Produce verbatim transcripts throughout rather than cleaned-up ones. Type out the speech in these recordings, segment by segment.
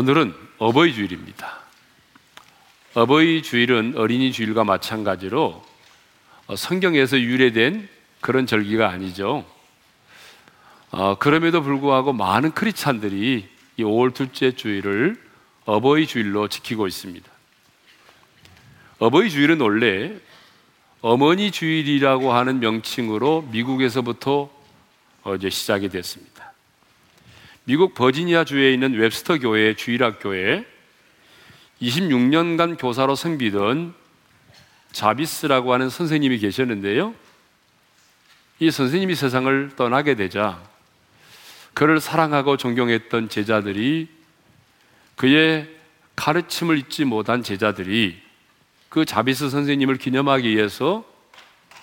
오늘은 어버이 주일입니다. 어버이 주일은 어린이 주일과 마찬가지로 성경에서 유래된 그런 절기가 아니죠. 어, 그럼에도 불구하고 많은 크리스찬들이 이 오월 둘째 주일을 어버이 주일로 지키고 있습니다. 어버이 주일은 원래 어머니 주일이라고 하는 명칭으로 미국에서부터 어, 이제 시작이 됐습니다. 미국 버지니아 주에 있는 웹스터 교회 주일학교에 이십육 년간 교사로 섬기던 자비스라고 하는 선생님이 계셨는데요. 이 선생님이 세상을 떠나게 되자 그를 사랑하고 존경했던 제자들이, 그의 가르침을 잊지 못한 제자들이 그 자비스 선생님을 기념하기 위해서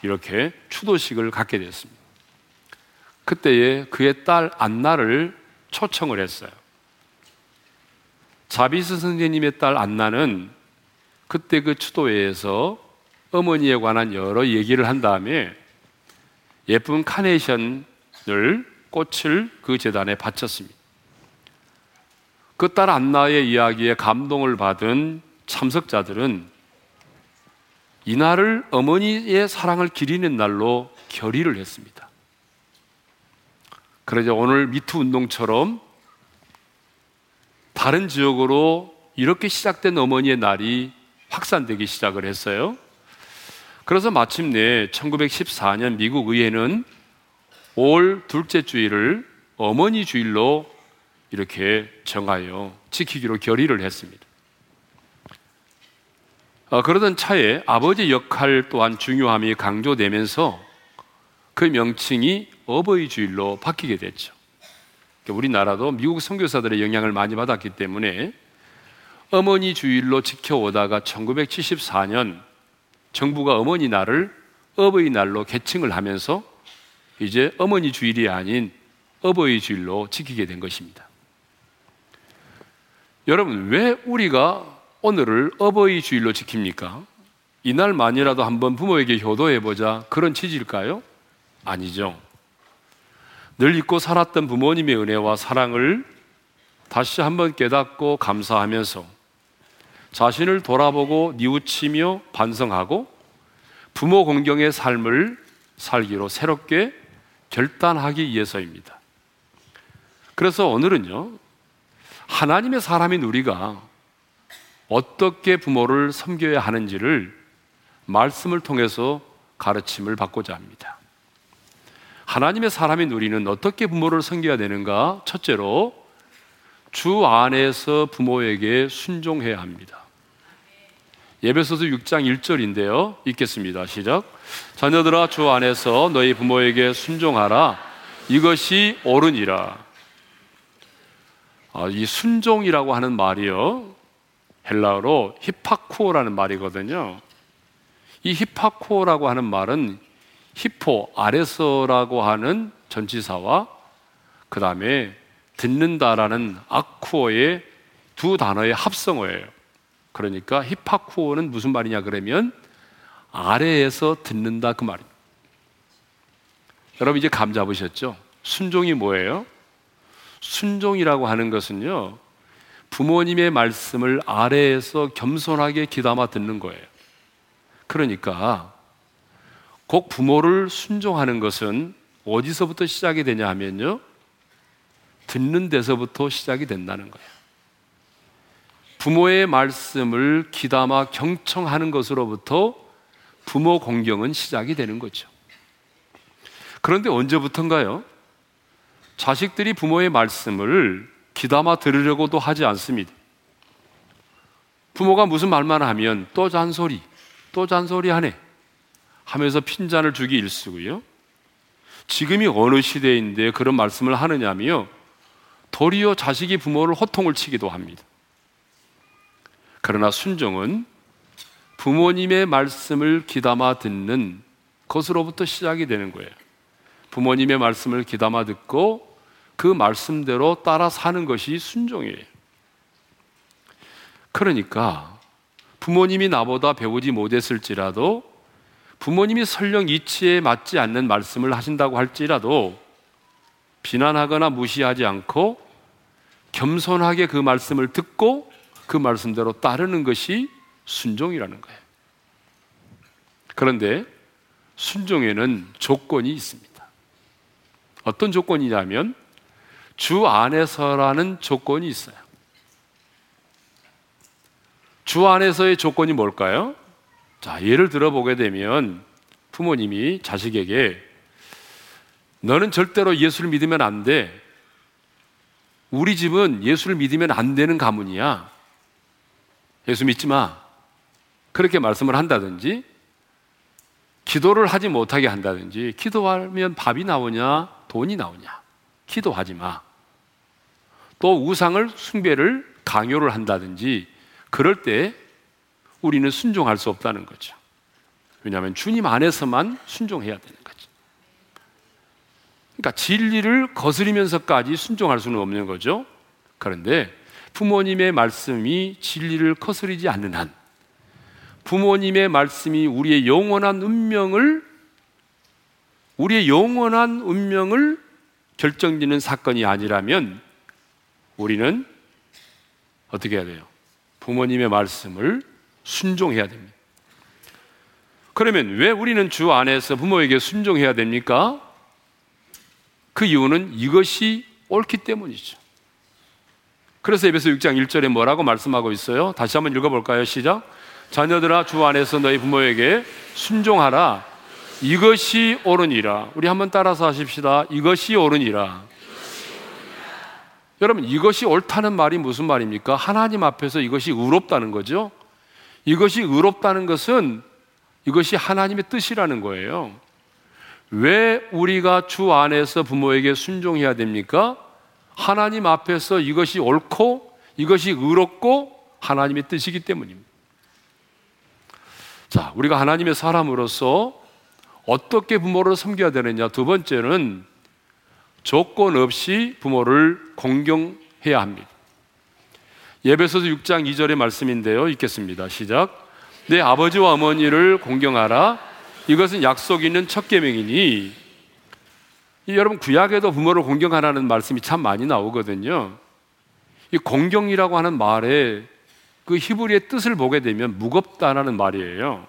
이렇게 추도식을 갖게 됐습니다. 그때에 그의 딸 안나를 초청을 했어요. 자비스 선생님의 딸 안나는 그때 그 추도회에서 어머니에 관한 여러 얘기를 한 다음에 예쁜 카네이션을, 꽃을 그 제단에 바쳤습니다. 그 딸 안나의 이야기에 감동을 받은 참석자들은 이날을 어머니의 사랑을 기리는 날로 결의를 했습니다. 그러자 오늘 미투 운동처럼 다른 지역으로 이렇게 시작된 어머니의 날이 확산되기 시작을 했어요. 그래서 마침내 천구백십사 년 미국 의회는 오월 둘째 주일을 어머니 주일로 이렇게 정하여 지키기로 결의를 했습니다. 아, 그러던 차에 아버지 역할 또한 중요함이 강조되면서 그 명칭이 어버이 주일로 바뀌게 됐죠. 우리나라도 미국 선교사들의 영향을 많이 받았기 때문에 어머니 주일로 지켜오다가 천구백칠십사 년 정부가 어머니 날을 어버이 날로 개칭을 하면서 이제 어머니 주일이 아닌 어버이 주일로 지키게 된 것입니다. 여러분, 왜 우리가 오늘을 어버이 주일로 지킵니까? 이날만이라도 한번 부모에게 효도해보자, 그런 취지일까요? 아니죠. 늘 잊고 살았던 부모님의 은혜와 사랑을 다시 한번 깨닫고 감사하면서 자신을 돌아보고 뉘우치며 반성하고 부모 공경의 삶을 살기로 새롭게 결단하기 위해서입니다. 그래서 오늘은요, 하나님의 사람인 우리가 어떻게 부모를 섬겨야 하는지를 말씀을 통해서 가르침을 받고자 합니다. 하나님의 사람인 우리는 어떻게 부모를 섬겨야 되는가? 첫째로, 주 안에서 부모에게 순종해야 합니다. 예배소서 육 장 일 절인데요. 읽겠습니다. 시작. 자녀들아, 주 안에서 너희 부모에게 순종하라. 이것이 옳으니라. 아, 이 순종이라고 하는 말이요, 헬라어로 히파쿠오라는 말이거든요. 이 히파쿠오라고 하는 말은 히포, 아래서라고 하는 전치사와 그 다음에 듣는다라는 아쿠어의 두 단어의 합성어예요. 그러니까 히파쿠오는 무슨 말이냐 그러면 아래에서 듣는다, 그 말입니다. 여러분, 이제 감 잡으셨죠? 순종이 뭐예요? 순종이라고 하는 것은요, 부모님의 말씀을 아래에서 겸손하게 귀담아 듣는 거예요. 그러니까 꼭 부모를 순종하는 것은 어디서부터 시작이 되냐 하면요, 듣는 데서부터 시작이 된다는 거예요. 부모의 말씀을 귀담아 경청하는 것으로부터 부모 공경은 시작이 되는 거죠. 그런데 언제부턴가요? 자식들이 부모의 말씀을 귀담아 들으려고도 하지 않습니다. 부모가 무슨 말만 하면 또 잔소리, 또 잔소리 하네 하면서 핀잔을 주기 일쑤고요, 지금이 어느 시대인데 그런 말씀을 하느냐며 도리어 자식이 부모를 호통을 치기도 합니다. 그러나 순종은 부모님의 말씀을 귀담아 듣는 것으로부터 시작이 되는 거예요. 부모님의 말씀을 귀담아 듣고 그 말씀대로 따라 사는 것이 순종이에요. 그러니까 부모님이 나보다 배우지 못했을지라도, 부모님이 설령 이치에 맞지 않는 말씀을 하신다고 할지라도 비난하거나 무시하지 않고 겸손하게 그 말씀을 듣고 그 말씀대로 따르는 것이 순종이라는 거예요. 그런데 순종에는 조건이 있습니다. 어떤 조건이냐면 주 안에서라는 조건이 있어요. 주 안에서의 조건이 뭘까요? 자, 예를 들어보게 되면 부모님이 자식에게 너는 절대로 예수를 믿으면 안 돼. 우리 집은 예수를 믿으면 안 되는 가문이야. 예수 믿지 마. 그렇게 말씀을 한다든지 기도를 하지 못하게 한다든지 기도하면 밥이 나오냐 돈이 나오냐 기도하지 마. 또 우상을 숭배를 강요를 한다든지 그럴 때 우리는 순종할 수 없다는 거죠. 왜냐하면 주님 안에서만 순종해야 되는 거죠. 그러니까 진리를 거스리면서까지 순종할 수는 없는 거죠. 그런데 부모님의 말씀이 진리를 거스리지 않는 한, 부모님의 말씀이 우리의 영원한 운명을 우리의 영원한 운명을 결정짓는 사건이 아니라면 우리는 어떻게 해야 돼요? 부모님의 말씀을 순종해야 됩니다. 그러면 왜 우리는 주 안에서 부모에게 순종해야 됩니까? 그 이유는 이것이 옳기 때문이죠. 그래서 에베소 육 장 일 절에 뭐라고 말씀하고 있어요? 다시 한번 읽어볼까요? 시작. 자녀들아 주 안에서 너희 부모에게 순종하라. 이것이 옳으니라. 우리 한번 따라서 하십시다. 이것이 옳으니라. 여러분, 이것이 옳다는 말이 무슨 말입니까? 하나님 앞에서 이것이 의롭다는 거죠. 이것이 의롭다는 것은 이것이 하나님의 뜻이라는 거예요. 왜 우리가 주 안에서 부모에게 순종해야 됩니까? 하나님 앞에서 이것이 옳고 이것이 의롭고 하나님의 뜻이기 때문입니다. 자, 우리가 하나님의 사람으로서 어떻게 부모를 섬겨야 되느냐. 두 번째는 조건 없이 부모를 공경해야 합니다. 에베소서 육 장 이 절의 말씀인데요. 읽겠습니다. 시작. 내 아버지와 어머니를 공경하라. 이것은 약속 있는 첫 계명이니. 여러분, 구약에도 부모를 공경하라는 말씀이 참 많이 나오거든요. 이 공경이라고 하는 말에 그 히브리의 뜻을 보게 되면 무겁다라는 말이에요.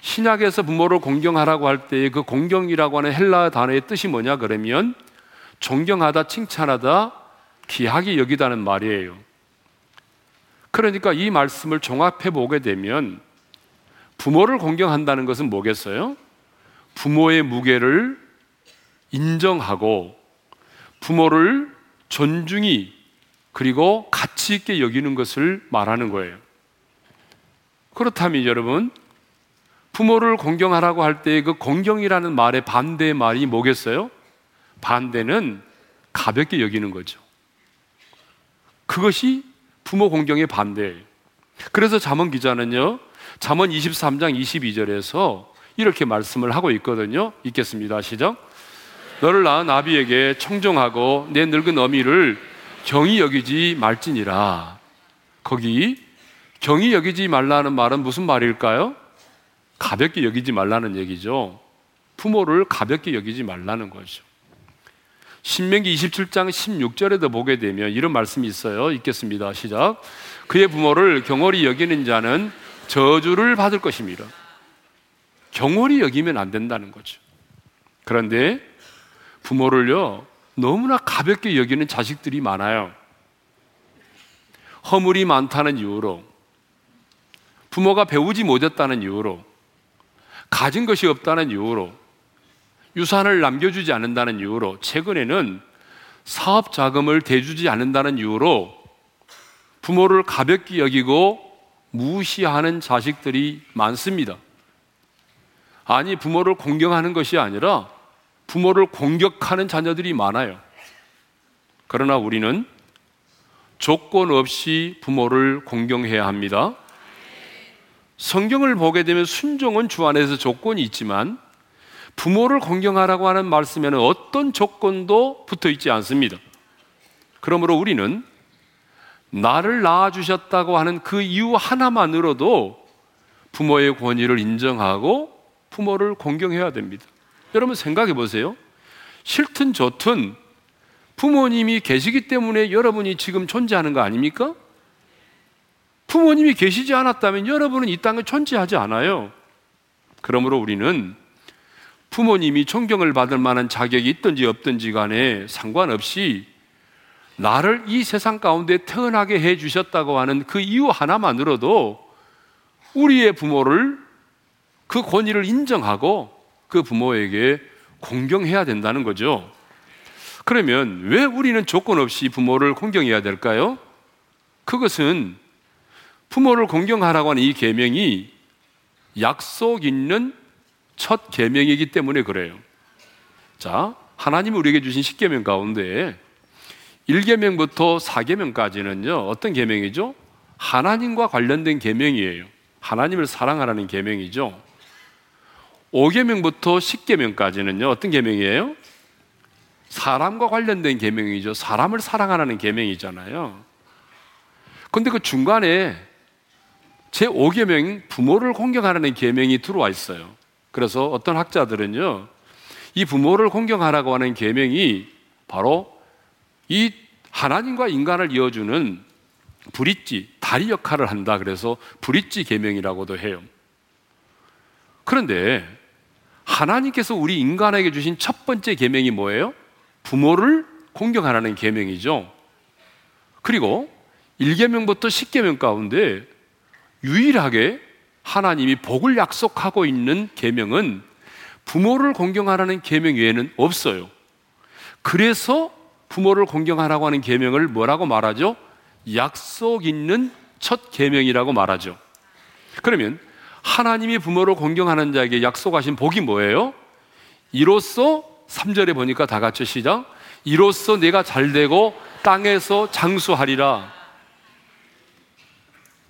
신약에서 부모를 공경하라고 할 때의 그 공경이라고 하는 헬라 단어의 뜻이 뭐냐 그러면 존경하다, 칭찬하다, 귀하게 여기다는 말이에요. 그러니까 이 말씀을 종합해 보게 되면 부모를 공경한다는 것은 뭐겠어요? 부모의 무게를 인정하고 부모를 존중히 그리고 가치 있게 여기는 것을 말하는 거예요. 그렇다면 여러분, 부모를 공경하라고 할 때 그 공경이라는 말의 반대의 말이 뭐겠어요? 반대는 가볍게 여기는 거죠. 그것이 부모 공경의 반대예요. 그래서 잠언 기자는요, 잠언 이십삼 장 이십이 절에서 이렇게 말씀을 하고 있거든요. 읽겠습니다. 시작. 너를 낳은 아비에게 청종하고 내 늙은 어미를 경히 여기지 말지니라. 거기 경히 여기지 말라는 말은 무슨 말일까요? 가볍게 여기지 말라는 얘기죠. 부모를 가볍게 여기지 말라는 거죠. 신명기 이십칠 장 십육 절에도 보게 되면 이런 말씀이 있어요. 읽겠습니다. 시작. 그의 부모를 경홀히 여기는 자는 저주를 받을 것입니다. 경홀히 여기면 안 된다는 거죠. 그런데 부모를요, 너무나 가볍게 여기는 자식들이 많아요. 허물이 많다는 이유로, 부모가 배우지 못했다는 이유로, 가진 것이 없다는 이유로, 유산을 남겨주지 않는다는 이유로, 최근에는 사업 자금을 대주지 않는다는 이유로 부모를 가볍게 여기고 무시하는 자식들이 많습니다. 아니, 부모를 공경하는 것이 아니라 부모를 공격하는 자녀들이 많아요. 그러나 우리는 조건 없이 부모를 공경해야 합니다. 성경을 보게 되면 순종은 주 안에서 조건이 있지만 부모를 공경하라고 하는 말씀에는 어떤 조건도 붙어 있지 않습니다. 그러므로 우리는 나를 낳아주셨다고 하는 그 이유 하나만으로도 부모의 권위를 인정하고 부모를 공경해야 됩니다. 여러분, 생각해 보세요. 싫든 좋든 부모님이 계시기 때문에 여러분이 지금 존재하는 거 아닙니까? 부모님이 계시지 않았다면 여러분은 이 땅에 존재하지 않아요. 그러므로 우리는 부모님이 존경을 받을 만한 자격이 있든지 없든지 간에 상관없이 나를 이 세상 가운데 태어나게 해 주셨다고 하는 그 이유 하나만으로도 우리의 부모를, 그 권위를 인정하고 그 부모에게 공경해야 된다는 거죠. 그러면 왜 우리는 조건 없이 부모를 공경해야 될까요? 그것은 부모를 공경하라고 하는 이 계명이 약속 있는 첫 계명이기 때문에 그래요. 자, 하나님이 우리에게 주신 십계명 가운데 일 계명부터 사 계명까지는요 어떤 계명이죠? 하나님과 관련된 계명이에요. 하나님을 사랑하라는 계명이죠. 오 계명부터 십 계명까지는요 어떤 계명이에요? 사람과 관련된 계명이죠. 사람을 사랑하라는 계명이잖아요. 그런데 그 중간에 제오 계명, 부모를 공경하라는 계명이 들어와 있어요. 그래서 어떤 학자들은요 이 부모를 공경하라고 하는 계명이 바로 이 하나님과 인간을 이어주는 브릿지, 다리 역할을 한다, 그래서 브릿지 계명이라고도 해요. 그런데 하나님께서 우리 인간에게 주신 첫 번째 계명이 뭐예요? 부모를 공경하라는 계명이죠. 그리고 일 계명부터 십 계명 가운데 유일하게 하나님이 복을 약속하고 있는 계명은 부모를 공경하라는 계명 외에는 없어요. 그래서 부모를 공경하라고 하는 계명을 뭐라고 말하죠? 약속 있는 첫 계명이라고 말하죠. 그러면 하나님이 부모를 공경하는 자에게 약속하신 복이 뭐예요? 이로써 삼 절에 보니까 다 같이 시작. 이로써 내가 잘되고 땅에서 장수하리라.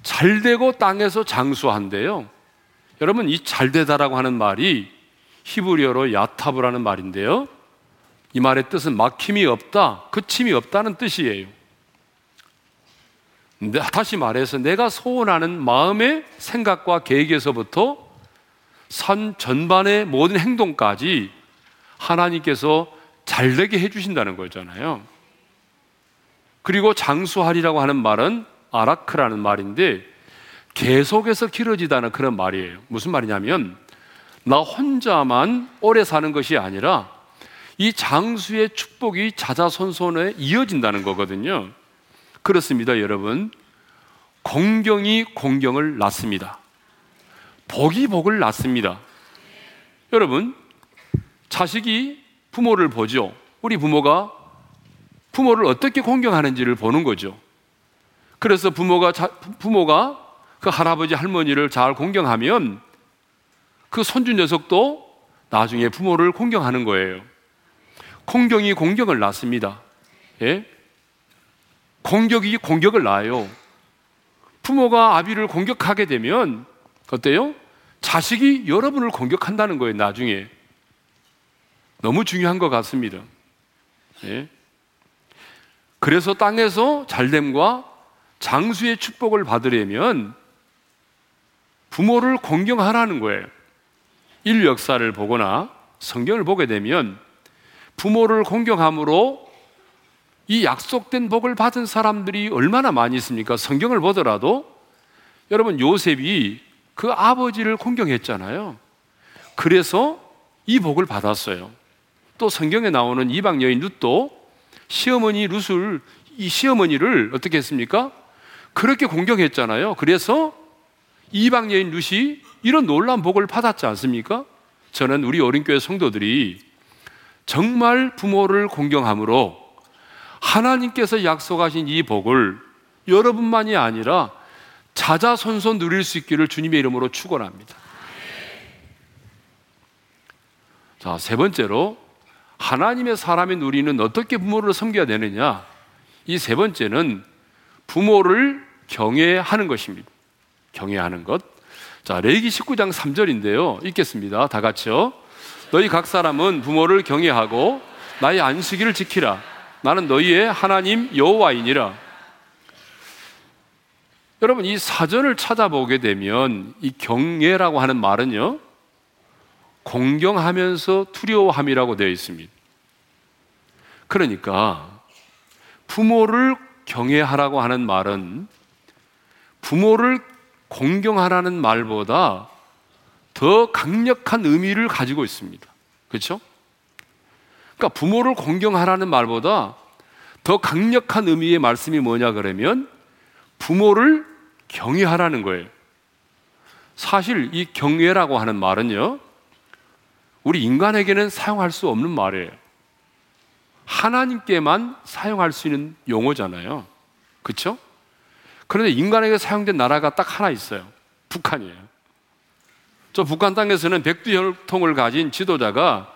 잘되고 땅에서 장수한대요. 여러분, 이 잘되다라고 하는 말이 히브리어로 야타브라는 말인데요, 이 말의 뜻은 막힘이 없다, 그침이 없다는 뜻이에요. 다시 말해서 내가 소원하는 마음의 생각과 계획에서부터 산 전반의 모든 행동까지 하나님께서 잘되게 해주신다는 거잖아요. 그리고 장수하리라고 하는 말은 아라크라는 말인데 계속해서 길어지다는 그런 말이에요. 무슨 말이냐면 나 혼자만 오래 사는 것이 아니라 이 장수의 축복이 자자손손에 이어진다는 거거든요. 그렇습니다, 여러분. 공경이 공경을 낳습니다. 복이 복을 낳습니다. 여러분, 자식이 부모를 보죠. 우리 부모가 부모를 어떻게 공경하는지를 보는 거죠. 그래서 부모가, 자, 부모가 그 할아버지 할머니를 잘 공경하면 그 손주 녀석도 나중에 부모를 공경하는 거예요. 공경이 공경을 낳습니다. 예? 공격이 공격을 낳아요. 부모가 아비를 공격하게 되면 어때요? 자식이 여러분을 공격한다는 거예요, 나중에. 너무 중요한 것 같습니다. 예? 그래서 땅에서 잘됨과 장수의 축복을 받으려면 부모를 공경하라는 거예요. 인류 역사를 보거나 성경을 보게 되면 부모를 공경함으로 이 약속된 복을 받은 사람들이 얼마나 많이 있습니까? 성경을 보더라도 여러분, 요셉이 그 아버지를 공경했잖아요. 그래서 이 복을 받았어요. 또 성경에 나오는 이방 여인 룻도 시어머니 룻을, 이 시어머니를 어떻게 했습니까? 그렇게 공경했잖아요. 그래서 이방 여인 룻이 이런 놀라운 복을 받았지 않습니까? 저는 우리 어린교회 성도들이 정말 부모를 공경함으로 하나님께서 약속하신 이 복을 여러분만이 아니라 자자손손 누릴 수 있기를 주님의 이름으로 축원합니다. 자, 세 번째로 하나님의 사람인 우리는 어떻게 부모를 섬겨야 되느냐? 이 세 번째는 부모를 경외하는 것입니다. 경외하는 것. 자, 레위기 십구 장 삼 절인데요 읽겠습니다. 다 같이요. 너희 각 사람은 부모를 경외하고 나의 안식일을 지키라. 나는 너희의 하나님 여호와이니라. 여러분, 이 사전을 찾아보게 되면 이 경외라고 하는 말은요 공경하면서 두려워함이라고 되어 있습니다. 그러니까 부모를 경외하라고 하는 말은 부모를 공경하라는 말보다 더 강력한 의미를 가지고 있습니다. 그렇죠? 그러니까 부모를 공경하라는 말보다 더 강력한 의미의 말씀이 뭐냐 그러면 부모를 경외하라는 거예요. 사실 이 경외라고 하는 말은요, 우리 인간에게는 사용할 수 없는 말이에요. 하나님께만 사용할 수 있는 용어잖아요. 그렇죠? 그런데 인간에게 사용된 나라가 딱 하나 있어요. 북한이에요. 저 북한 땅에서는 백두 혈통을 가진 지도자가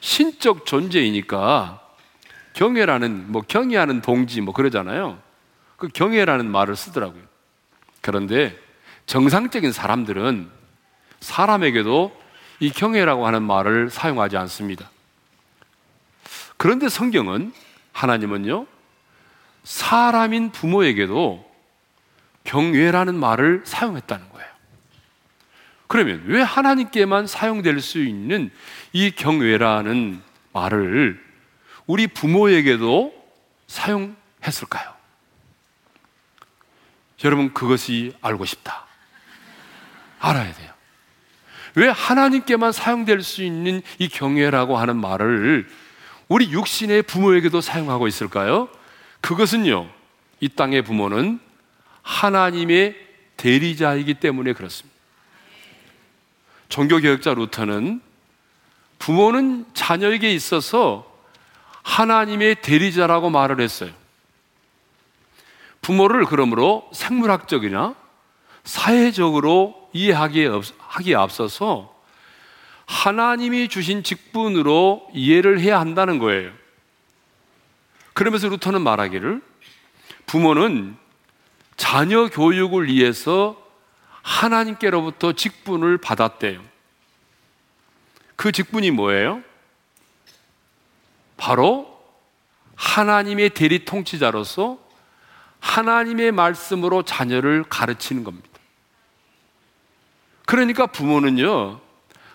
신적 존재이니까 경외라는, 뭐 경외하는 동지 뭐 그러잖아요. 그 경외라는 말을 쓰더라고요. 그런데 정상적인 사람들은 사람에게도 이 경외라고 하는 말을 사용하지 않습니다. 그런데 성경은, 하나님은요, 사람인 부모에게도 경외라는 말을 사용했다는 거예요. 그러면 왜 하나님께만 사용될 수 있는 이 경외라는 말을 우리 부모에게도 사용했을까요? 여러분, 그것이 알고 싶다. 알아야 돼요. 왜 하나님께만 사용될 수 있는 이 경외라고 하는 말을 우리 육신의 부모에게도 사용하고 있을까요? 그것은요, 이 땅의 부모는 하나님의 대리자이기 때문에 그렇습니다. 종교개혁자 루터는 부모는 자녀에게 있어서 하나님의 대리자라고 말을 했어요. 부모를 그러므로 생물학적이나 사회적으로 이해하기에 하기에 앞서서 하나님이 주신 직분으로 이해를 해야 한다는 거예요. 그러면서 루터는 말하기를 부모는 자녀 교육을 위해서 하나님께로부터 직분을 받았대요. 그 직분이 뭐예요? 바로 하나님의 대리 통치자로서 하나님의 말씀으로 자녀를 가르치는 겁니다. 그러니까 부모는요,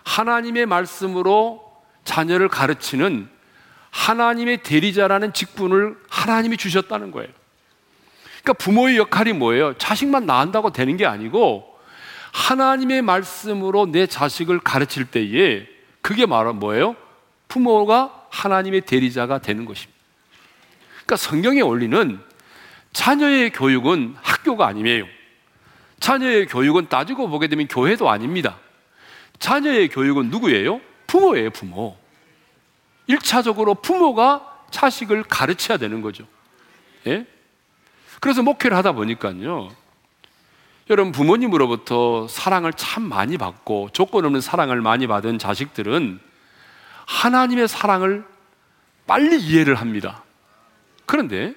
하나님의 말씀으로 자녀를 가르치는 하나님의 대리자라는 직분을 하나님이 주셨다는 거예요. 그러니까 부모의 역할이 뭐예요? 자식만 낳는다고 되는 게 아니고 하나님의 말씀으로 내 자식을 가르칠 때에 그게 말은 뭐예요? 부모가 하나님의 대리자가 되는 것입니다. 그러니까 성경의 원리는 자녀의 교육은 학교가 아니에요. 자녀의 교육은 따지고 보게 되면 교회도 아닙니다. 자녀의 교육은 누구예요? 부모예요, 부모. 일 차적으로 부모가 자식을 가르쳐야 되는 거죠. 예? 그래서 목회를 하다 보니까요, 여러분, 부모님으로부터 사랑을 참 많이 받고 조건 없는 사랑을 많이 받은 자식들은 하나님의 사랑을 빨리 이해를 합니다. 그런데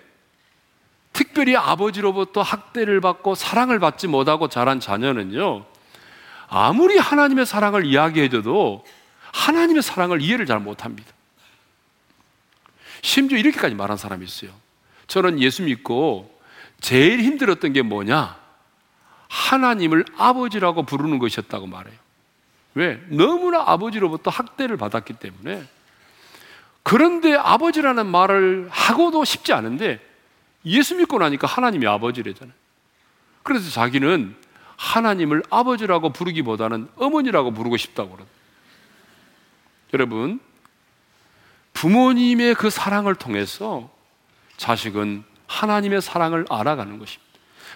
특별히 아버지로부터 학대를 받고 사랑을 받지 못하고 자란 자녀는요, 아무리 하나님의 사랑을 이야기해줘도 하나님의 사랑을 이해를 잘 못합니다. 심지어 이렇게까지 말한 사람이 있어요. 저는 예수 믿고 제일 힘들었던 게 뭐냐? 하나님을 아버지라고 부르는 것이었다고 말해요. 왜? 너무나 아버지로부터 학대를 받았기 때문에. 그런데 아버지라는 말을 하고도 쉽지 않은데 예수 믿고 나니까 하나님이 아버지래잖아요. 그래서 자기는 하나님을 아버지라고 부르기보다는 어머니라고 부르고 싶다고 그러죠. 여러분, 부모님의 그 사랑을 통해서 자식은 하나님의 사랑을 알아가는 것입니다.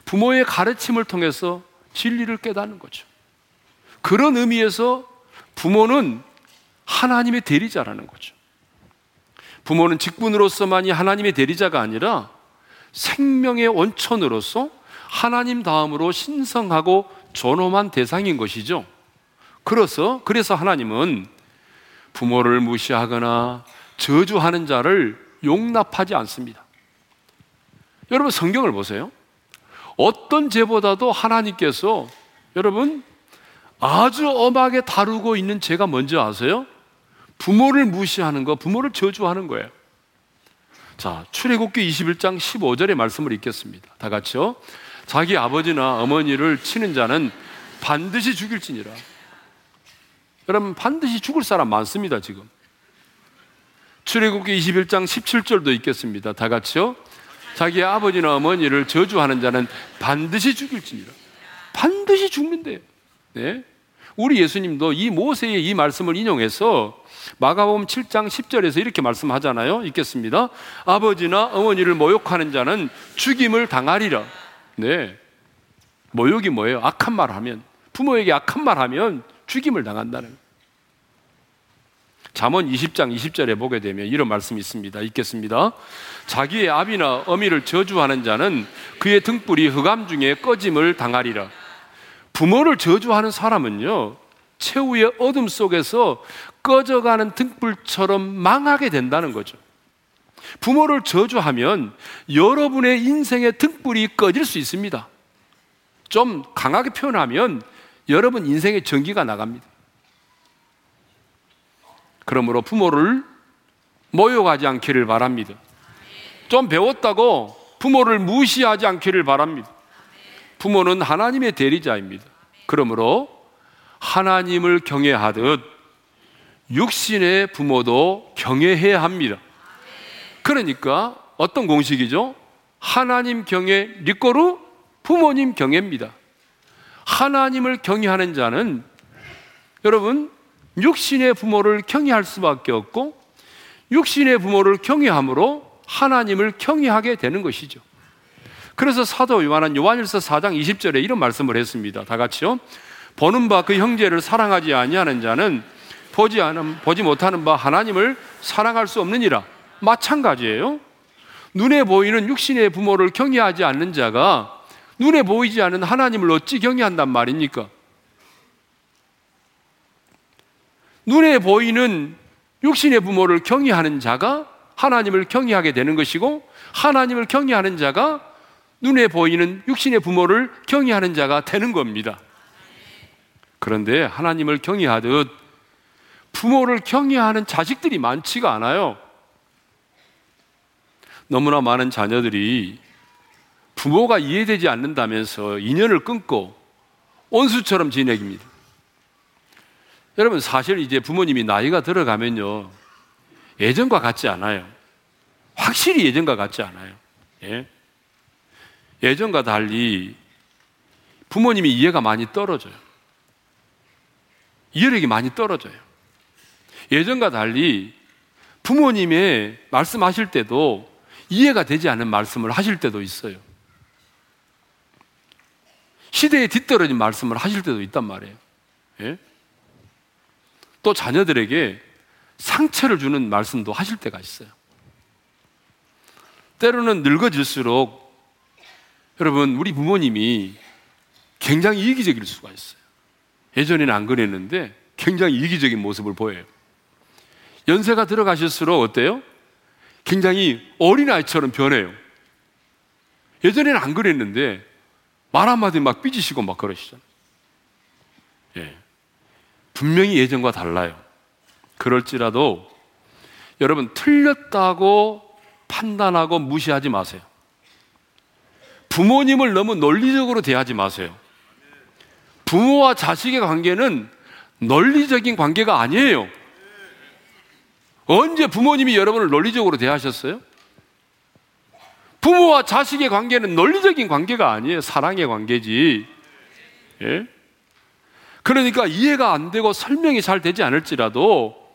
부모의 가르침을 통해서 진리를 깨닫는 거죠. 그런 의미에서 부모는 하나님의 대리자라는 거죠. 부모는 직분으로서만이 하나님의 대리자가 아니라 생명의 원천으로서 하나님 다음으로 신성하고 존엄한 대상인 것이죠. 그래서, 그래서 하나님은 부모를 무시하거나 저주하는 자를 용납하지 않습니다. 여러분, 성경을 보세요. 어떤 죄보다도 하나님께서, 여러분, 아주 엄하게 다루고 있는 죄가 뭔지 아세요? 부모를 무시하는 거, 부모를 저주하는 거예요. 자, 출애굽기 이십일 장 십오 절의 말씀을 읽겠습니다. 다 같이요. 자기 아버지나 어머니를 치는 자는 반드시 죽일지니라. 여러분, 반드시 죽을 사람 많습니다, 지금. 출애굽기 이십일 장 십칠 절도 읽겠습니다. 다 같이요. 자기의 아버지나 어머니를 저주하는 자는 반드시 죽일지니라. 반드시 죽는데요. 네? 우리 예수님도 이 모세의 이 말씀을 인용해서 마가복음 칠 장 십 절에서 이렇게 말씀하잖아요. 읽겠습니다. 아버지나 어머니를 모욕하는 자는 죽임을 당하리라. 네. 모욕이 뭐예요? 악한 말 하면, 부모에게 악한 말 하면 죽임을 당한다는 거예요. 잠언 이십 장 이십 절에 보게 되면 이런 말씀이 있습니다. 읽겠습니다. 자기의 아비나 어미를 저주하는 자는 그의 등불이 흑암 중에 꺼짐을 당하리라. 부모를 저주하는 사람은요, 최후의 어둠 속에서 꺼져가는 등불처럼 망하게 된다는 거죠. 부모를 저주하면 여러분의 인생의 등불이 꺼질 수 있습니다. 좀 강하게 표현하면 여러분 인생의 전기가 나갑니다. 그러므로 부모를 모욕하지 않기를 바랍니다. 좀 배웠다고 부모를 무시하지 않기를 바랍니다. 부모는 하나님의 대리자입니다. 그러므로 하나님을 경외하듯 육신의 부모도 경외해야 합니다. 그러니까 어떤 공식이죠? 하나님 경외 리꼬르 부모님 경외입니다. 하나님을 경외하는 자는 여러분 육신의 부모를 경외할 수밖에 없고 육신의 부모를 경외함으로 하나님을 경외하게 되는 것이죠. 그래서 사도 요한은 요한일서 사 장 이십 절에 이런 말씀을 했습니다. 다 같이요. 보는 바 그 형제를 사랑하지 아니하는 자는 보지 않은, 보지 못하는 바 하나님을 사랑할 수 없느니라. 마찬가지예요. 눈에 보이는 육신의 부모를 경외하지 않는 자가 눈에 보이지 않은 하나님을 어찌 경외한단 말입니까? 눈에 보이는 육신의 부모를 경외하는 자가 하나님을 경외하게 되는 것이고, 하나님을 경외하는 자가 눈에 보이는 육신의 부모를 경외하는 자가 되는 겁니다. 그런데 하나님을 경외하듯 부모를 경외하는 자식들이 많지가 않아요. 너무나 많은 자녀들이 부모가 이해되지 않는다면서 인연을 끊고 원수처럼 지내깁니다. 여러분, 사실 이제 부모님이 나이가 들어가면요, 예전과 같지 않아요. 확실히 예전과 같지 않아요. 예? 예전과 달리 부모님이 이해가 많이 떨어져요. 이해력이 많이 떨어져요. 예전과 달리 부모님의 말씀하실 때도 이해가 되지 않은 말씀을 하실 때도 있어요. 시대에 뒤떨어진 말씀을 하실 때도 있단 말이에요. 예? 또 자녀들에게 상처를 주는 말씀도 하실 때가 있어요. 때로는 늙어질수록 여러분, 우리 부모님이 굉장히 이기적일 수가 있어요. 예전에는 안 그랬는데 굉장히 이기적인 모습을 보여요. 연세가 들어가실수록 어때요? 굉장히 어린아이처럼 변해요. 예전에는 안 그랬는데 말 한마디 막 삐지시고 막 그러시잖아요. 예. 분명히 예전과 달라요. 그럴지라도 여러분, 틀렸다고 판단하고 무시하지 마세요. 부모님을 너무 논리적으로 대하지 마세요. 부모와 자식의 관계는 논리적인 관계가 아니에요. 언제 부모님이 여러분을 논리적으로 대하셨어요? 부모와 자식의 관계는 논리적인 관계가 아니에요. 사랑의 관계지. 예? 그러니까 이해가 안 되고 설명이 잘 되지 않을지라도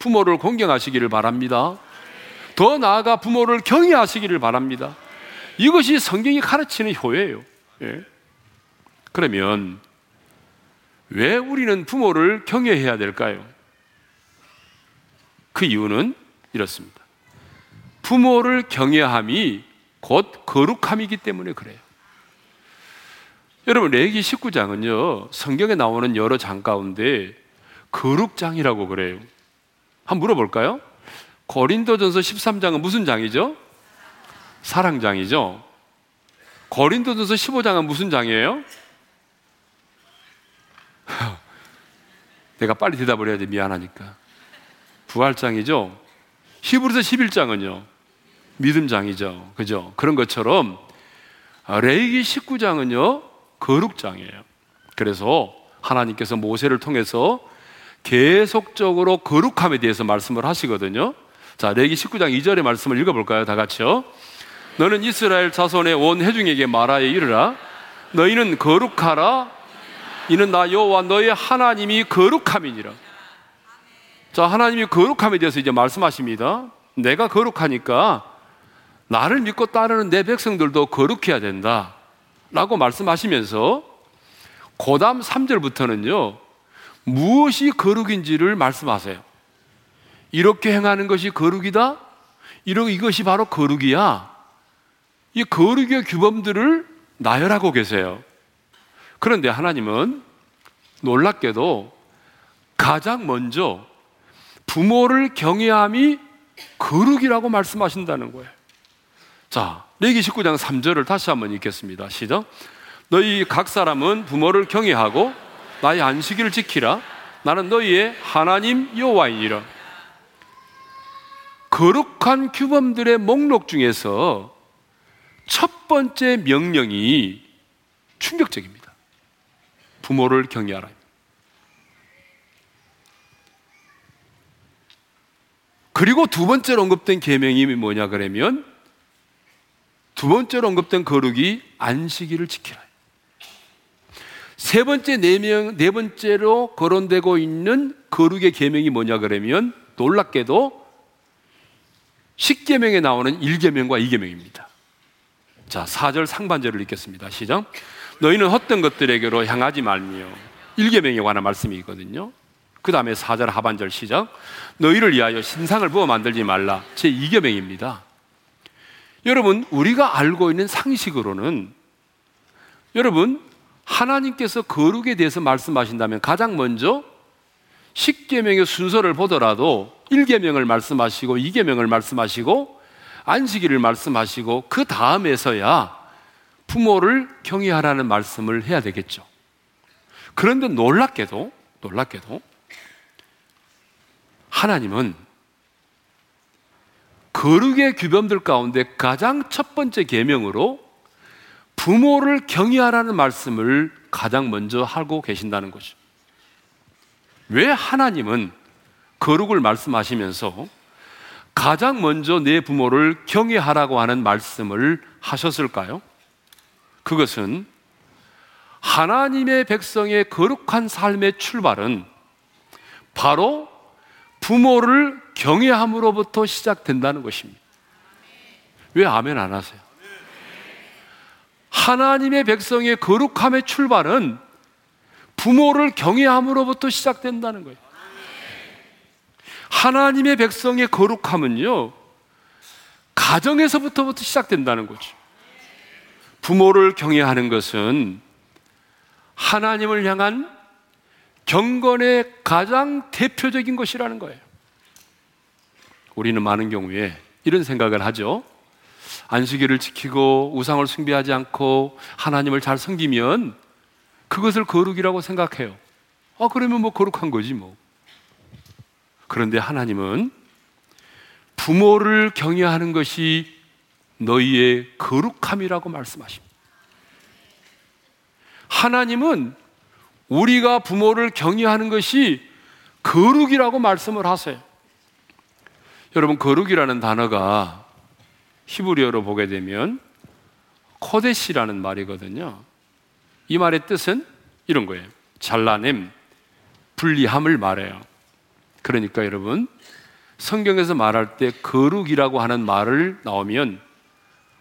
부모를 공경하시기를 바랍니다. 더 나아가 부모를 경외하시기를 바랍니다. 이것이 성경이 가르치는 효예요. 예. 그러면 왜 우리는 부모를 경외해야 될까요? 그 이유는 이렇습니다. 부모를 경외함이 곧 거룩함이기 때문에 그래요. 여러분, 레위기 십구 장은요 성경에 나오는 여러 장 가운데 거룩장이라고 그래요. 한번 물어볼까요? 고린도전서 십삼 장은 무슨 장이죠? 사랑장이죠. 고린도전서 십오 장은 무슨 장이에요? 내가 빨리 대답을 해야 돼. 미안하니까. 부활장이죠. 히브리서 십일 장은요 믿음장이죠. 그죠? 그런 것처럼 레위기 십구 장은요 거룩장이에요. 그래서 하나님께서 모세를 통해서 계속적으로 거룩함에 대해서 말씀을 하시거든요. 자, 레위기 십구 장 이 절의 말씀을 읽어볼까요? 다 같이요. 너는 이스라엘 자손의 온 회중에게 말하여 이르라. 너희는 거룩하라. 이는 나 여호와 너의 하나님이 거룩함이니라. 자, 하나님이 거룩함에 대해서 이제 말씀하십니다. 내가 거룩하니까 나를 믿고 따르는 내 백성들도 거룩해야 된다 라고 말씀하시면서 그 다음 삼 절부터는요 무엇이 거룩인지를 말씀하세요. 이렇게 행하는 것이 거룩이다. 이러, 이것이 바로 거룩이야. 이 거룩의 규범들을 나열하고 계세요. 그런데 하나님은 놀랍게도 가장 먼저 부모를 경외함이 거룩이라고 말씀하신다는 거예요. 자, 레위기 십구 장 삼 절을 다시 한번 읽겠습니다. 시작. 너희 각 사람은 부모를 경외하고 나의 안식일을 지키라. 나는 너희의 하나님 여호와이니라. 거룩한 규범들의 목록 중에서 첫 번째 명령이 충격적입니다. 부모를 경외하라. 그리고 두 번째로 언급된 계명이 뭐냐 그러면 두 번째로 언급된 거룩이 안식일을 지키라. 세 번째 네, 명, 네 번째로 거론되고 있는 거룩의 계명이 뭐냐 그러면 놀랍게도 십 계명에 나오는 일 계명과 이 계명입니다. 자, 사 절 상반절을 읽겠습니다. 시작. 너희는 헛된 것들에게로 향하지 말며, 일 계명에 관한 말씀이 있거든요. 그 다음에 사 절 하반절 시작. 너희를 위하여 신상을 부어 만들지 말라. 제 이 계명입니다. 여러분, 우리가 알고 있는 상식으로는 여러분 하나님께서 거룩에 대해서 말씀하신다면 가장 먼저 십 계명의 순서를 보더라도 일 계명을 말씀하시고 이 계명을 말씀하시고 안식일을 말씀하시고 그 다음에서야 부모를 경외하라는 말씀을 해야 되겠죠. 그런데 놀랍게도 놀랍게도 하나님은 거룩의 규범들 가운데 가장 첫 번째 계명으로 부모를 경외하라는 말씀을 가장 먼저 하고 계신다는 거죠. 왜 하나님은 거룩을 말씀하시면서 가장 먼저 내 부모를 경외하라고 하는 말씀을 하셨을까요? 그것은 하나님의 백성의 거룩한 삶의 출발은 바로 부모를 경외함으로부터 시작된다는 것입니다. 왜 아멘 안 하세요? 하나님의 백성의 거룩함의 출발은 부모를 경외함으로부터 시작된다는 거예요. 하나님의 백성의 거룩함은요 가정에서부터 시작된다는 거죠. 부모를 경외하는 것은 하나님을 향한 경건의 가장 대표적인 것이라는 거예요. 우리는 많은 경우에 이런 생각을 하죠. 안식일을 지키고 우상을 숭배하지 않고 하나님을 잘 섬기면 그것을 거룩이라고 생각해요. 아, 그러면 뭐 거룩한 거지 뭐. 그런데 하나님은 부모를 경외하는 것이 너희의 거룩함이라고 말씀하십니다. 하나님은 우리가 부모를 경외하는 것이 거룩이라고 말씀을 하세요. 여러분, 거룩이라는 단어가 히브리어로 보게 되면 코데시라는 말이거든요. 이 말의 뜻은 이런 거예요. 잘라냄, 분리함을 말해요. 그러니까 여러분, 성경에서 말할 때 거룩이라고 하는 말을 나오면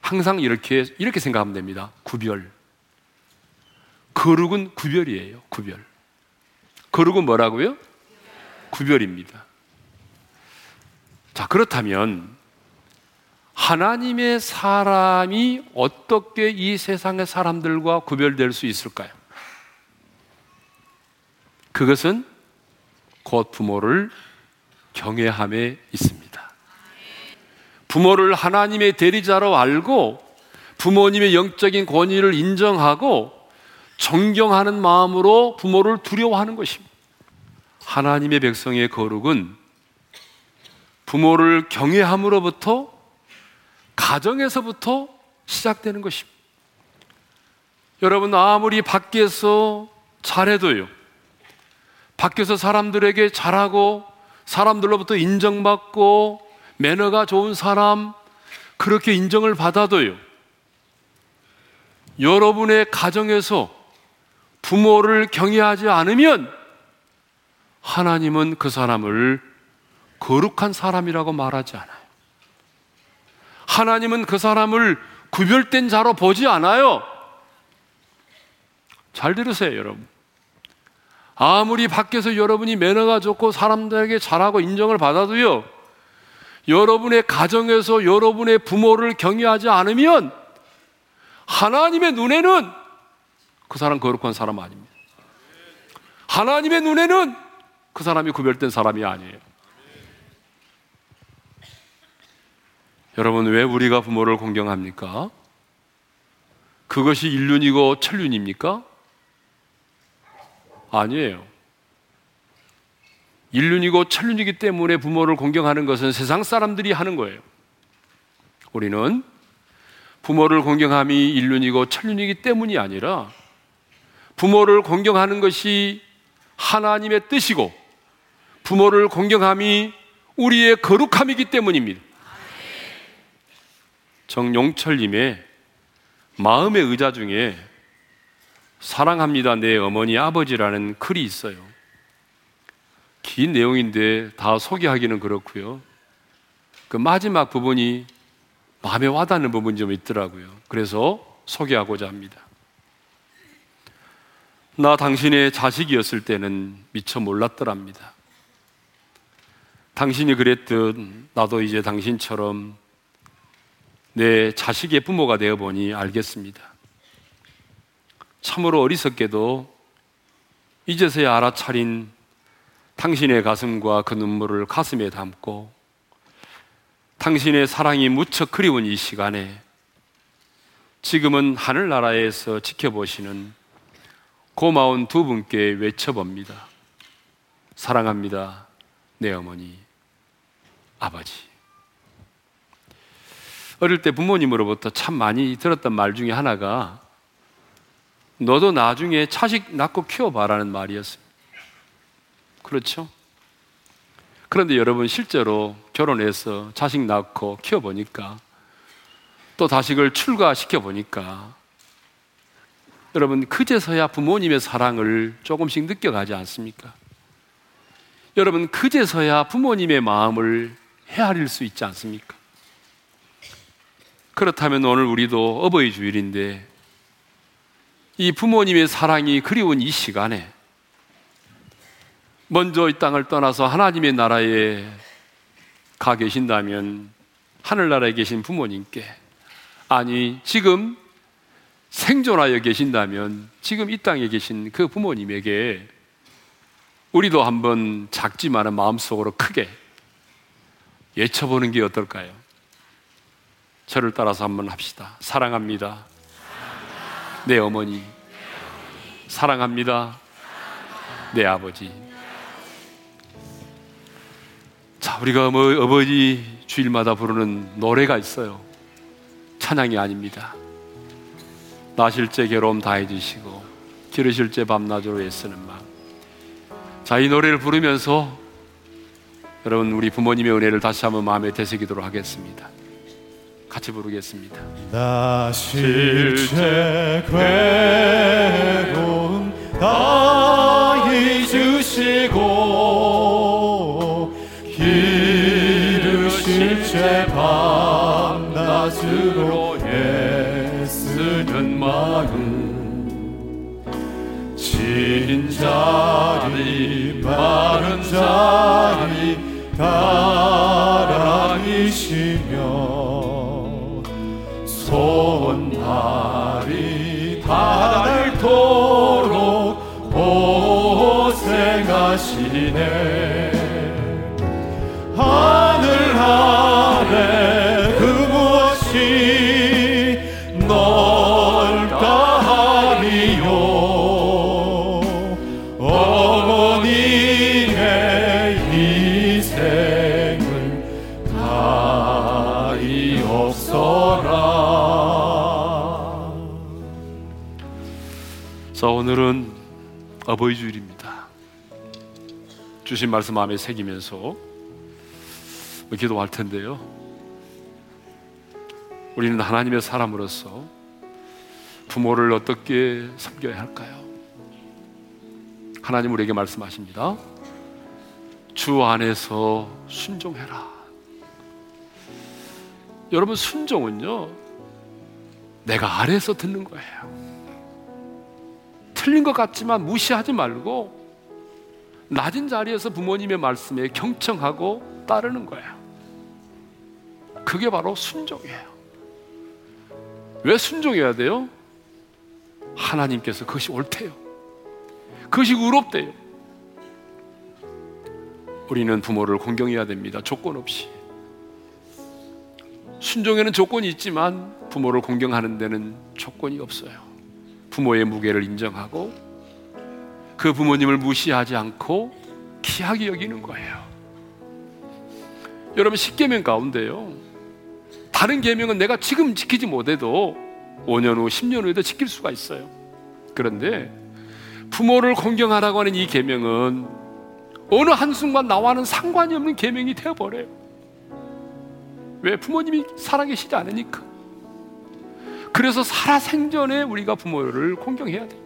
항상 이렇게, 이렇게 생각하면 됩니다. 구별. 거룩은 구별이에요. 구별. 거룩은 뭐라고요? 구별입니다. 자, 그렇다면 하나님의 사람이 어떻게 이 세상의 사람들과 구별될 수 있을까요? 그것은 곧 부모를 경외함에 있습니다. 부모를 하나님의 대리자로 알고 부모님의 영적인 권위를 인정하고 존경하는 마음으로 부모를 두려워하는 것입니다. 하나님의 백성의 거룩은 부모를 경외함으로부터 가정에서부터 시작되는 것입니다. 여러분, 아무리 밖에서 잘해도요, 밖에서 사람들에게 잘하고 사람들로부터 인정받고 매너가 좋은 사람, 그렇게 인정을 받아도요, 여러분의 가정에서 부모를 경외하지 않으면 하나님은 그 사람을 거룩한 사람이라고 말하지 않아요. 하나님은 그 사람을 구별된 자로 보지 않아요. 잘 들으세요, 여러분. 아무리 밖에서 여러분이 매너가 좋고 사람들에게 잘하고 인정을 받아도요, 여러분의 가정에서 여러분의 부모를 경외하지 않으면 하나님의 눈에는 그 사람 거룩한 사람 아닙니다. 하나님의 눈에는 그 사람이 구별된 사람이 아니에요. 여러분, 왜 우리가 부모를 공경합니까? 그것이 인륜이고 천륜입니까? 아니에요. 인륜이고 천륜이기 때문에 부모를 공경하는 것은 세상 사람들이 하는 거예요. 우리는 부모를 공경함이 인륜이고 천륜이기 때문이 아니라 부모를 공경하는 것이 하나님의 뜻이고 부모를 공경함이 우리의 거룩함이기 때문입니다. 정용철님의 마음의 의자 중에 사랑합니다 내 어머니 아버지라는 글이 있어요. 긴 내용인데 다 소개하기는 그렇고요, 그 마지막 부분이 마음에 와닿는 부분이 좀 있더라고요. 그래서 소개하고자 합니다. 나 당신의 자식이었을 때는 미처 몰랐더랍니다. 당신이 그랬듯 나도 이제 당신처럼 내 자식의 부모가 되어보니 알겠습니다. 참으로 어리석게도 이제서야 알아차린 당신의 가슴과 그 눈물을 가슴에 담고 당신의 사랑이 무척 그리운 이 시간에 지금은 하늘나라에서 지켜보시는 고마운 두 분께 외쳐봅니다. 사랑합니다, 내 어머니, 아버지. 어릴 때 부모님으로부터 참 많이 들었던 말 중에 하나가 너도 나중에 자식 낳고 키워봐라는 말이었습니다. 그렇죠? 그런데 여러분, 실제로 결혼해서 자식 낳고 키워보니까 또 자식을 출가시켜보니까 여러분, 그제서야 부모님의 사랑을 조금씩 느껴가지 않습니까? 여러분, 그제서야 부모님의 마음을 헤아릴 수 있지 않습니까? 그렇다면 오늘 우리도 어버이 주일인데 이 부모님의 사랑이 그리운 이 시간에 먼저 이 땅을 떠나서 하나님의 나라에 가 계신다면 하늘나라에 계신 부모님께, 아니 지금 생존하여 계신다면 지금 이 땅에 계신 그 부모님에게 우리도 한번 작지만은 마음속으로 크게 외쳐보는 게 어떨까요? 저를 따라서 한번 합시다. 사랑합니다, 사랑합니다. 내 어머니, 내 어머니. 사랑합니다. 사랑합니다 내 아버지. 자, 우리가 뭐 어버이 주일마다 부르는 노래가 있어요. 찬양이 아닙니다. 나실제 괴로움 다 해주시고 기르실제 밤낮으로 애쓰는 마음. 자, 이 노래를 부르면서 여러분, 우리 부모님의 은혜를 다시 한번 마음에 되새기도록 하겠습니다. 같이 부르겠습니다. 나실제 괴로움 다 해주시고 기르실제 밤낮으로 애쓰는 마음, 진자리 바른 자리 사랑이시며 손발이 닳도록 고생하시네. 하늘 아래 그곳이 넓다 하리요. 어머니의 희생을 다이옵소라. 자, 오늘은 어버이 주일입니다. 주신 말씀 마음에 새기면서 기도할 텐데요, 우리는 하나님의 사람으로서 부모를 어떻게 섬겨야 할까요? 하나님 우리에게 말씀하십니다. 주 안에서 순종해라. 여러분, 순종은요 내가 아래에서 듣는 거예요. 틀린 것 같지만 무시하지 말고 낮은 자리에서 부모님의 말씀에 경청하고 따르는 거예요. 그게 바로 순종이에요. 왜 순종해야 돼요? 하나님께서 그것이 옳대요. 그것이 의롭대요. 우리는 부모를 공경해야 됩니다. 조건 없이. 순종에는 조건이 있지만 부모를 공경하는 데는 조건이 없어요. 부모의 무게를 인정하고 그 부모님을 무시하지 않고 귀하게 여기는 거예요. 여러분, 십계명 가운데요 다른 계명은 내가 지금 지키지 못해도 오 년 후, 십 년 후에도 지킬 수가 있어요. 그런데 부모를 공경하라고 하는 이 계명은 어느 한순간 나와는 상관이 없는 계명이 되어버려요. 왜? 부모님이 살아계시지 않으니까. 그래서 살아생전에 우리가 부모를 공경해야 돼요.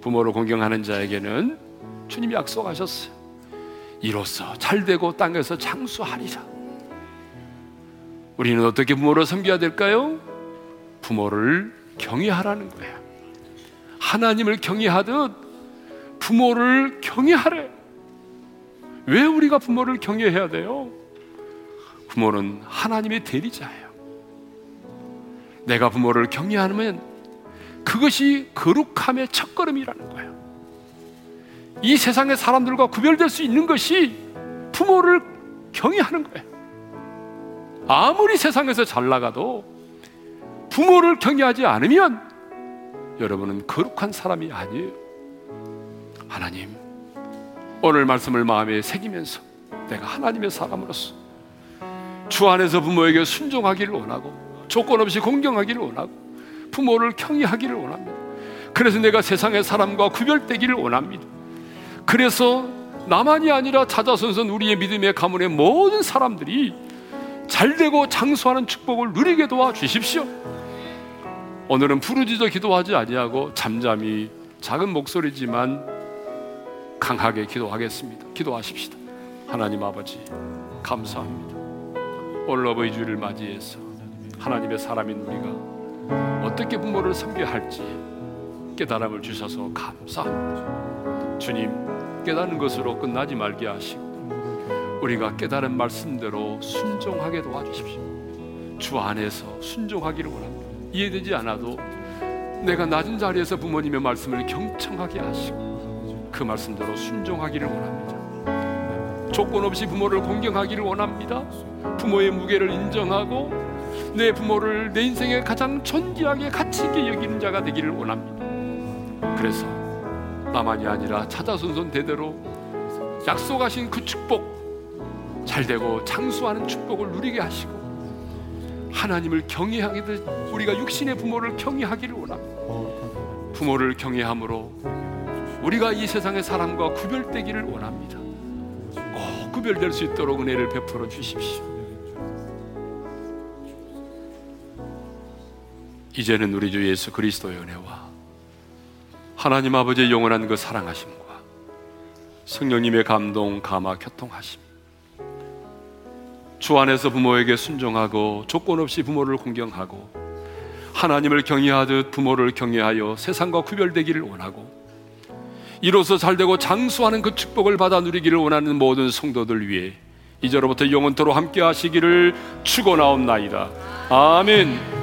부모를 공경하는 자에게는 주님이 약속하셨어요. 이로써 잘되고 땅에서 장수하리라. 우리는 어떻게 부모를 섬겨야 될까요? 부모를 경외하라는 거야. 하나님을 경외하듯 부모를 경외하래. 왜 우리가 부모를 경외해야 돼요? 부모는 하나님의 대리자예요. 내가 부모를 경외하면 그것이 거룩함의 첫걸음이라는 거예요. 이 세상의 사람들과 구별될 수 있는 것이 부모를 경외하는 거예요. 아무리 세상에서 잘 나가도 부모를 경외하지 않으면 여러분은 거룩한 사람이 아니에요. 하나님, 오늘 말씀을 마음에 새기면서 내가 하나님의 사람으로서 주 안에서 부모에게 순종하기를 원하고 조건 없이 공경하기를 원하고 부모를 경외하기를 원합니다. 그래서 내가 세상의 사람과 구별되기를 원합니다. 그래서 나만이 아니라 자자손손 우리의 믿음의 가문의 모든 사람들이 잘되고 장수하는 축복을 누리게 도와주십시오. 오늘은 부르짖어 기도하지 아니하고 잠잠히 작은 목소리지만 강하게 기도하겠습니다. 기도하십시다. 하나님 아버지, 감사합니다. 오늘 어버이 주일을 맞이해서 하나님의 사람인 우리가 어떻게 부모를 섬겨야 할지 깨달음을 주셔서 감사합니다. 주님, 깨달은 것으로 끝나지 말게 하시고 우리가 깨달은 말씀대로 순종하게 도와주십시오. 주 안에서 순종하기를 원합니다. 이해되지 않아도 내가 낮은 자리에서 부모님의 말씀을 경청하게 하시고 그 말씀대로 순종하기를 원합니다. 조건 없이 부모를 공경하기를 원합니다. 부모의 무게를 인정하고 내 부모를 내 인생에 가장 존귀하게 가치 있게 여기는 자가 되기를 원합니다. 그래서 나만이 아니라 차자손손 대대로 약속하신 그 축복, 잘되고 장수하는 축복을 누리게 하시고 하나님을 경외하기듯 우리가 육신의 부모를 경외하기를 원합니다. 부모를 경외함으로 우리가 이 세상의 사람과 구별되기를 원합니다. 꼭 구별될 수 있도록 은혜를 베풀어 주십시오. 이제는 우리 주 예수 그리스도의 은혜와 하나님 아버지의 영원한 그 사랑하심과 성령님의 감동, 감화, 교통하심, 주 안에서 부모에게 순종하고 조건 없이 부모를 공경하고 하나님을 경외하듯 부모를 경외하여 세상과 구별되기를 원하고 이로써 잘되고 장수하는 그 축복을 받아 누리기를 원하는 모든 성도들 위해 이제로부터 영원토록 함께 하시기를 축원하옵나이다. 아멘.